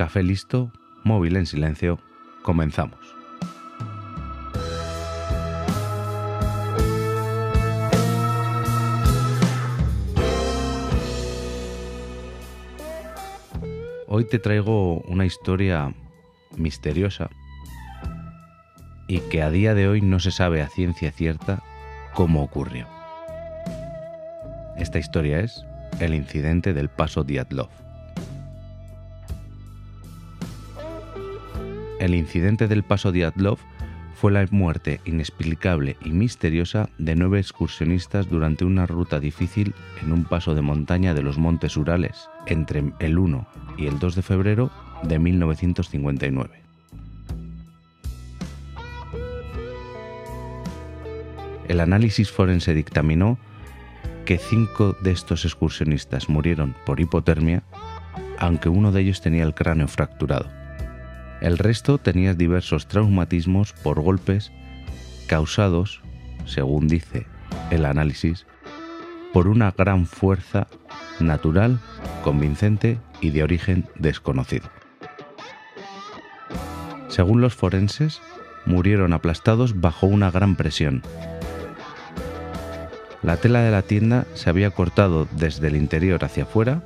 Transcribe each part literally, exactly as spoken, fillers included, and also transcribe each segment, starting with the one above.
Café listo, móvil en silencio, comenzamos. Hoy te traigo una historia misteriosa y que a día de hoy no se sabe a ciencia cierta cómo ocurrió. Esta historia es el incidente del Paso Diatlov. El incidente del Paso Diatlov fue la muerte inexplicable y misteriosa de nueve excursionistas durante una ruta difícil en un paso de montaña de los Montes Urales entre el uno y el dos de febrero de mil novecientos cincuenta y nueve. El análisis forense dictaminó que cinco de estos excursionistas murieron por hipotermia, aunque uno de ellos tenía el cráneo fracturado. El resto tenía diversos traumatismos por golpes causados, según dice el análisis, por una gran fuerza natural, convincente y de origen desconocido. Según los forenses, murieron aplastados bajo una gran presión. La tela de la tienda se había cortado desde el interior hacia afuera.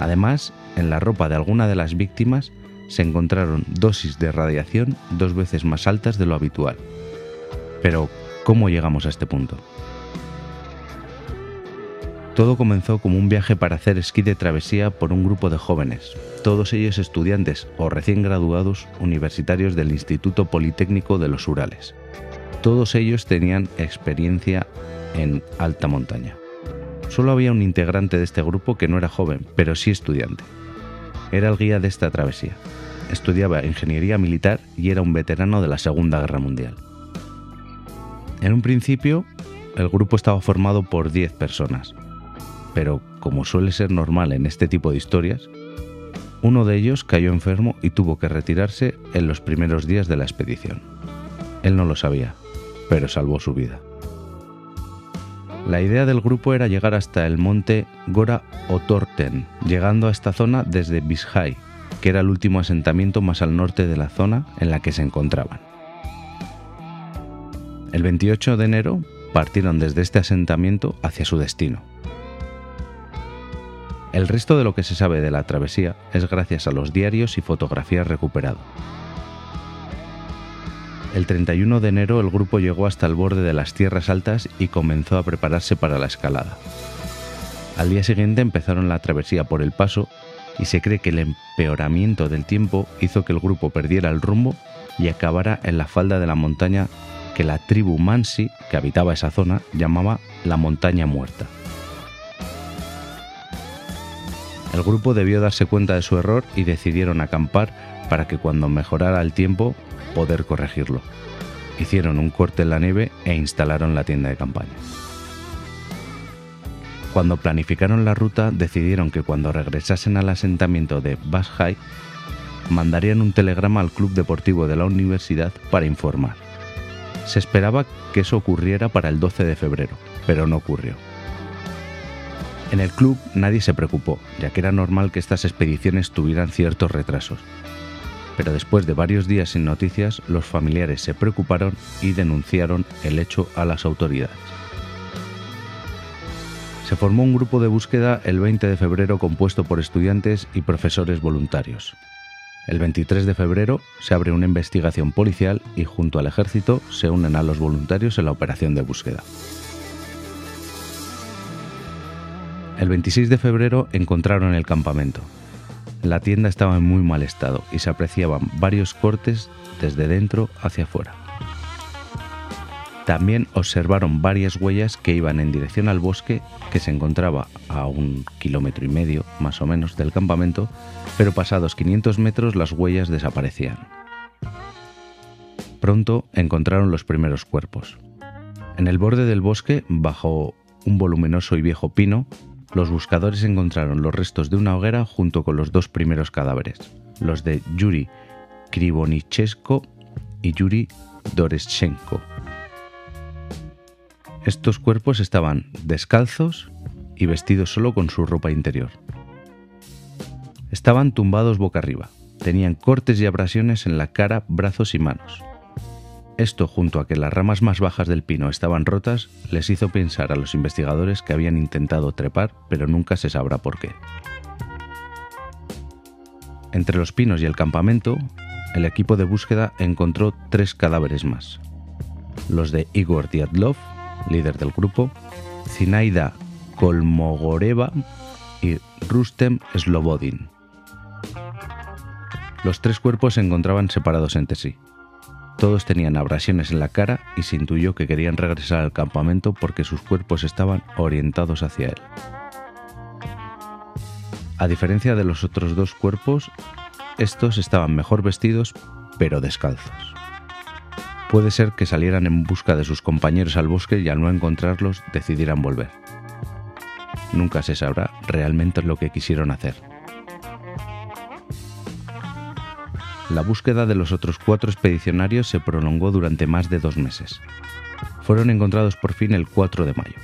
Además, en la ropa de alguna de las víctimas se encontraron dosis de radiación dos veces más altas de lo habitual. Pero, ¿cómo llegamos a este punto? Todo comenzó como un viaje para hacer esquí de travesía por un grupo de jóvenes, todos ellos estudiantes o recién graduados universitarios del Instituto Politécnico de los Urales. Todos ellos tenían experiencia en alta montaña. Solo había un integrante de este grupo que no era joven, pero sí estudiante. Era el guía de esta travesía. Estudiaba ingeniería militar y era un veterano de la Segunda Guerra Mundial. En un principio, el grupo estaba formado por diez personas, pero como suele ser normal en este tipo de historias, uno de ellos cayó enfermo y tuvo que retirarse en los primeros días de la expedición. Él no lo sabía, pero salvó su vida. La idea del grupo era llegar hasta el monte Gora Otorten, llegando a esta zona desde Bishai, que era el último asentamiento más al norte de la zona en la que se encontraban. El veintiocho de enero partieron desde este asentamiento hacia su destino. El resto de lo que se sabe de la travesía es gracias a los diarios y fotografías recuperados. El treinta y uno de enero el grupo llegó hasta el borde de las tierras altas y comenzó a prepararse para la escalada. Al día siguiente empezaron la travesía por el paso y se cree que el empeoramiento del tiempo hizo que el grupo perdiera el rumbo y acabara en la falda de la montaña que la tribu Mansi, que habitaba esa zona, llamaba la Montaña Muerta. El grupo debió darse cuenta de su error y decidieron acampar para que cuando mejorara el tiempo poder corregirlo. Hicieron un corte en la nieve e instalaron la tienda de campaña. Cuando planificaron la ruta, decidieron que cuando regresasen al asentamiento de Bashai, mandarían un telegrama al club deportivo de la universidad para informar. Se esperaba que eso ocurriera para el doce de febrero, pero no ocurrió. En el club nadie se preocupó, ya que era normal que estas expediciones tuvieran ciertos retrasos. Pero después de varios días sin noticias, los familiares se preocuparon y denunciaron el hecho a las autoridades. Se formó un grupo de búsqueda el veinte de febrero compuesto por estudiantes y profesores voluntarios. El veintitrés de febrero se abre una investigación policial y junto al ejército se unen a los voluntarios en la operación de búsqueda. El veintiséis de febrero encontraron el campamento. La tienda estaba en muy mal estado y se apreciaban varios cortes desde dentro hacia afuera. También observaron varias huellas que iban en dirección al bosque que se encontraba a un kilómetro y medio más o menos del campamento, pero pasados quinientos metros las huellas desaparecían. Pronto encontraron los primeros cuerpos. En el borde del bosque, bajo un voluminoso y viejo pino, los buscadores encontraron los restos de una hoguera junto con los dos primeros cadáveres, los de Yuri Krivonichenko y Yuri Doroshenko. Estos cuerpos estaban descalzos y vestidos solo con su ropa interior. Estaban tumbados boca arriba, tenían cortes y abrasiones en la cara, brazos y manos. Esto, junto a que las ramas más bajas del pino estaban rotas, les hizo pensar a los investigadores que habían intentado trepar, pero nunca se sabrá por qué. Entre los pinos y el campamento, el equipo de búsqueda encontró tres cadáveres más. Los de Igor Diatlov, líder del grupo, Zinaida Kolmogoreva y Rustem Slobodin. Los tres cuerpos se encontraban separados entre sí. Todos tenían abrasiones en la cara y se intuyó que querían regresar al campamento porque sus cuerpos estaban orientados hacia él. A diferencia de los otros dos cuerpos, estos estaban mejor vestidos, pero descalzos. Puede ser que salieran en busca de sus compañeros al bosque y al no encontrarlos decidieran volver. Nunca se sabrá realmente lo que quisieron hacer. La búsqueda de los otros cuatro expedicionarios se prolongó durante más de dos meses. Fueron encontrados por fin el cuatro de mayo,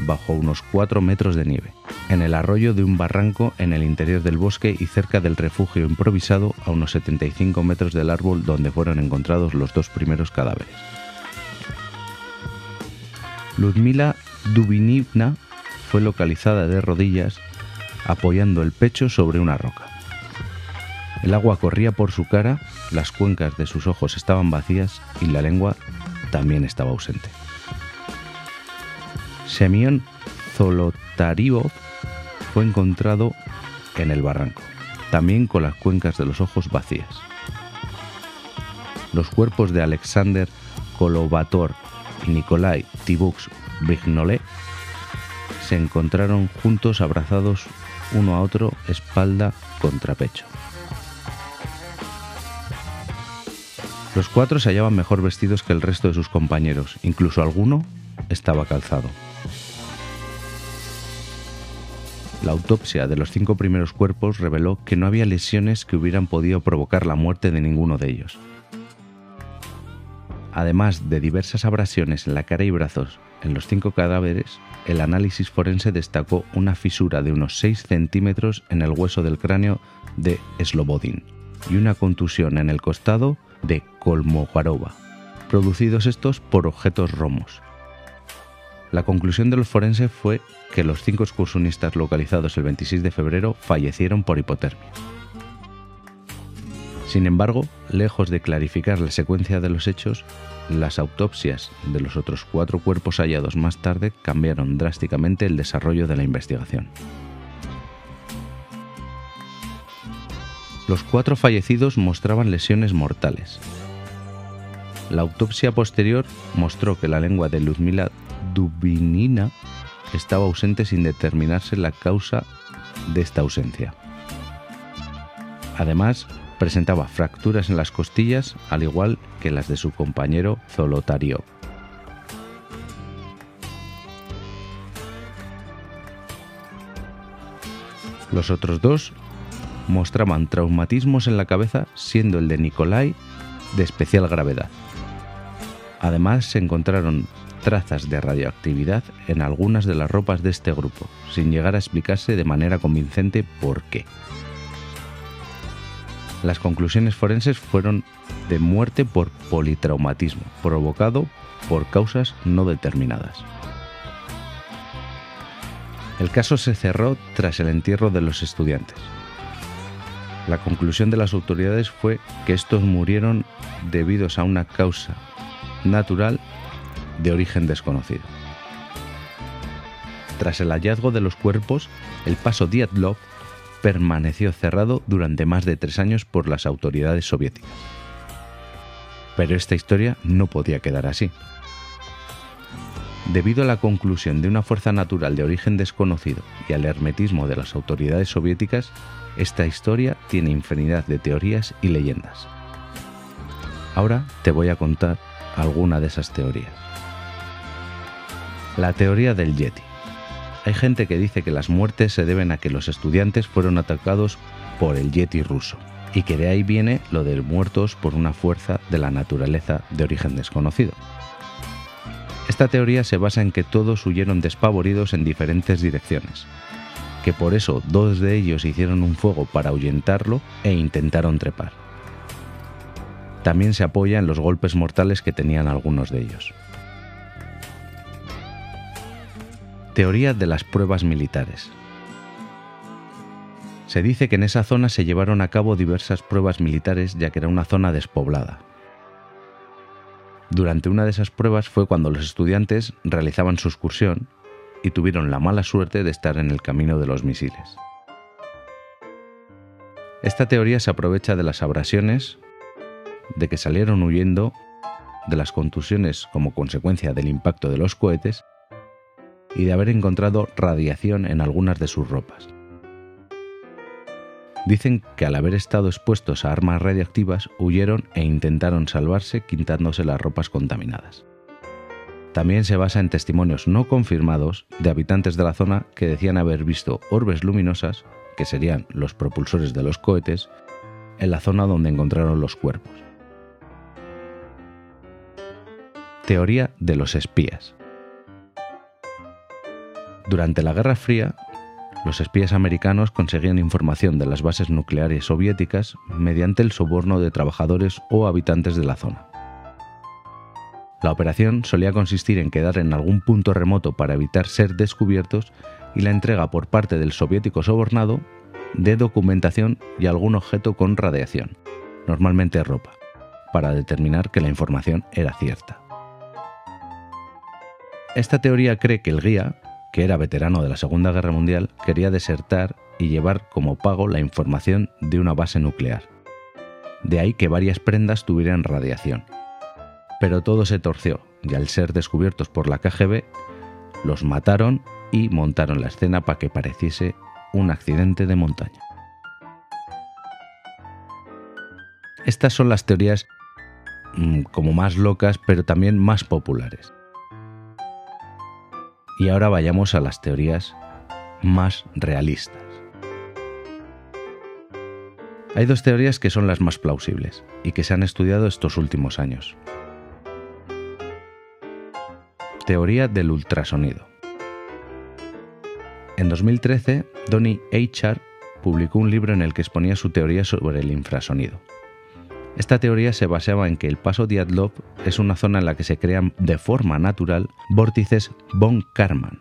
bajo unos cuatro metros de nieve, en el arroyo de un barranco en el interior del bosque y cerca del refugio improvisado a unos setenta y cinco metros del árbol donde fueron encontrados los dos primeros cadáveres. Ludmila Dubinina fue localizada de rodillas, apoyando el pecho sobre una roca. El agua corría por su cara, las cuencas de sus ojos estaban vacías y la lengua también estaba ausente. Semyon Zolotarivo fue encontrado en el barranco, también con las cuencas de los ojos vacías. Los cuerpos de Alexander Kolobator y Nicolai Tibux Vignole se encontraron juntos abrazados uno a otro, espalda contra pecho. Los cuatro se hallaban mejor vestidos que el resto de sus compañeros, incluso alguno estaba calzado. La autopsia de los cinco primeros cuerpos reveló que no había lesiones que hubieran podido provocar la muerte de ninguno de ellos. Además de diversas abrasiones en la cara y brazos en los cinco cadáveres, el análisis forense destacó una fisura de unos seis centímetros en el hueso del cráneo de Slobodin y una contusión en el costado de Kolmogorova, producidos estos por objetos romos. La conclusión de los forenses fue que los cinco excursionistas localizados el veintiséis de febrero fallecieron por hipotermia. Sin embargo, lejos de clarificar la secuencia de los hechos, las autopsias de los otros cuatro cuerpos hallados más tarde cambiaron drásticamente el desarrollo de la investigación. Los cuatro fallecidos mostraban lesiones mortales. La autopsia posterior mostró que la lengua de Ludmila Dubinina estaba ausente sin determinarse la causa de esta ausencia. Además, presentaba fracturas en las costillas, al igual que las de su compañero Zolotario. Los otros dos mostraban traumatismos en la cabeza, siendo el de Nicolai de especial gravedad. Además, se encontraron trazas de radioactividad en algunas de las ropas de este grupo, sin llegar a explicarse de manera convincente por qué. Las conclusiones forenses fueron de muerte por politraumatismo, provocado por causas no determinadas. El caso se cerró tras el entierro de los estudiantes. La conclusión de las autoridades fue que estos murieron debido a una causa natural de origen desconocido. Tras el hallazgo de los cuerpos, el paso Diatlov permaneció cerrado durante más de tres años por las autoridades soviéticas. Pero esta historia no podía quedar así. Debido a la conclusión de una fuerza natural de origen desconocido y al hermetismo de las autoridades soviéticas, esta historia tiene infinidad de teorías y leyendas. Ahora te voy a contar alguna de esas teorías. La teoría del Yeti. Hay gente que dice que las muertes se deben a que los estudiantes fueron atacados por el Yeti ruso y que de ahí viene lo de muertos por una fuerza de la naturaleza de origen desconocido. Esta teoría se basa en que todos huyeron despavoridos en diferentes direcciones. que por eso dos de ellos hicieron un fuego para ahuyentarlo e intentaron trepar. También se apoya en los golpes mortales que tenían algunos de ellos. Teoría de las pruebas militares. Se dice que en esa zona se llevaron a cabo diversas pruebas militares, ya que era una zona despoblada. Durante una de esas pruebas fue cuando los estudiantes realizaban su excursión y tuvieron la mala suerte de estar en el camino de los misiles. Esta teoría se aprovecha de las abrasiones, de que salieron huyendo, de las contusiones como consecuencia del impacto de los cohetes y de haber encontrado radiación en algunas de sus ropas. Dicen que al haber estado expuestos a armas radiactivas huyeron e intentaron salvarse quitándose las ropas contaminadas. También se basa en testimonios no confirmados de habitantes de la zona que decían haber visto orbes luminosas, que serían los propulsores de los cohetes, en la zona donde encontraron los cuerpos. Teoría de los espías. Durante la Guerra Fría, los espías americanos conseguían información de las bases nucleares soviéticas mediante el soborno de trabajadores o habitantes de la zona. La operación solía consistir en quedar en algún punto remoto para evitar ser descubiertos y la entrega por parte del soviético sobornado de documentación y algún objeto con radiación, normalmente ropa, para determinar que la información era cierta. Esta teoría cree que el guía, que era veterano de la Segunda Guerra Mundial, quería desertar y llevar como pago la información de una base nuclear. De ahí que varias prendas tuvieran radiación. Pero todo se torció, y al ser descubiertos por la K G B, los mataron y montaron la escena para que pareciese un accidente de montaña. Estas son las teorías mmm, como más locas, pero también más populares. Y ahora vayamos a las teorías más realistas. Hay dos teorías que son las más plausibles y que se han estudiado estos últimos años. Teoría del ultrasonido. En dos mil trece, Donnie Eichar publicó un libro en el que exponía su teoría sobre el infrasonido. Esta teoría se basaba en que el paso Diatlov es una zona en la que se crean de forma natural vórtices von Karman.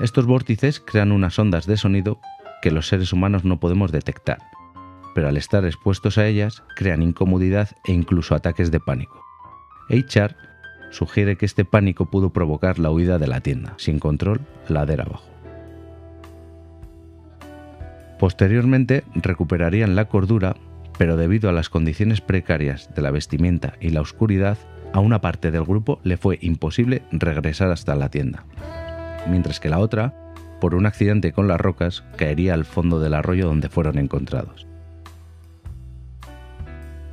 Estos vórtices crean unas ondas de sonido que los seres humanos no podemos detectar, pero al estar expuestos a ellas crean incomodidad e incluso ataques de pánico. Eichar sugiere que este pánico pudo provocar la huida de la tienda, sin control, ladera abajo. Posteriormente recuperarían la cordura, pero debido a las condiciones precarias de la vestimenta y la oscuridad, a una parte del grupo le fue imposible regresar hasta la tienda, mientras que la otra, por un accidente con las rocas, caería al fondo del arroyo donde fueron encontrados.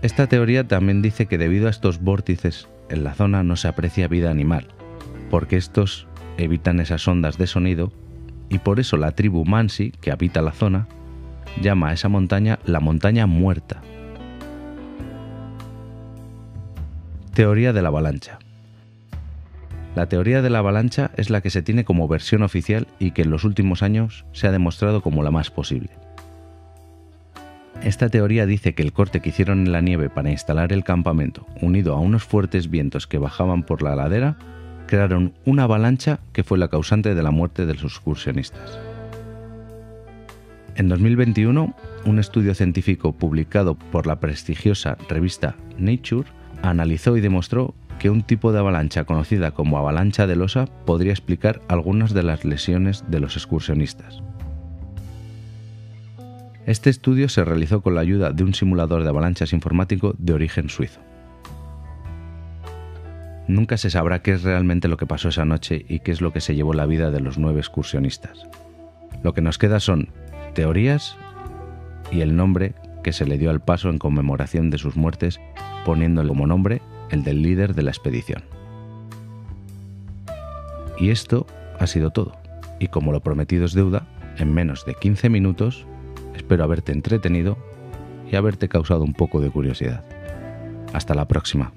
Esta teoría también dice que debido a estos vórtices en la zona no se aprecia vida animal, porque estos evitan esas ondas de sonido y por eso la tribu Mansi, que habita la zona, llama a esa montaña la montaña muerta. Teoría de la avalancha. La teoría de la avalancha es la que se tiene como versión oficial y que en los últimos años se ha demostrado como la más posible. Esta teoría dice que el corte que hicieron en la nieve para instalar el campamento, unido a unos fuertes vientos que bajaban por la ladera, crearon una avalancha que fue la causante de la muerte de los excursionistas. En dos mil veintiuno, un estudio científico publicado por la prestigiosa revista Nature analizó y demostró que un tipo de avalancha conocida como avalancha de losa podría explicar algunas de las lesiones de los excursionistas. Este estudio se realizó con la ayuda de un simulador de avalanchas informático de origen suizo. Nunca se sabrá qué es realmente lo que pasó esa noche y qué es lo que se llevó la vida de los nueve excursionistas. Lo que nos queda son teorías y el nombre que se le dio al paso en conmemoración de sus muertes, poniéndole como nombre el del líder de la expedición. Y esto ha sido todo. Y como lo prometido es deuda, en menos de quince minutos, espero haberte entretenido y haberte causado un poco de curiosidad. Hasta la próxima.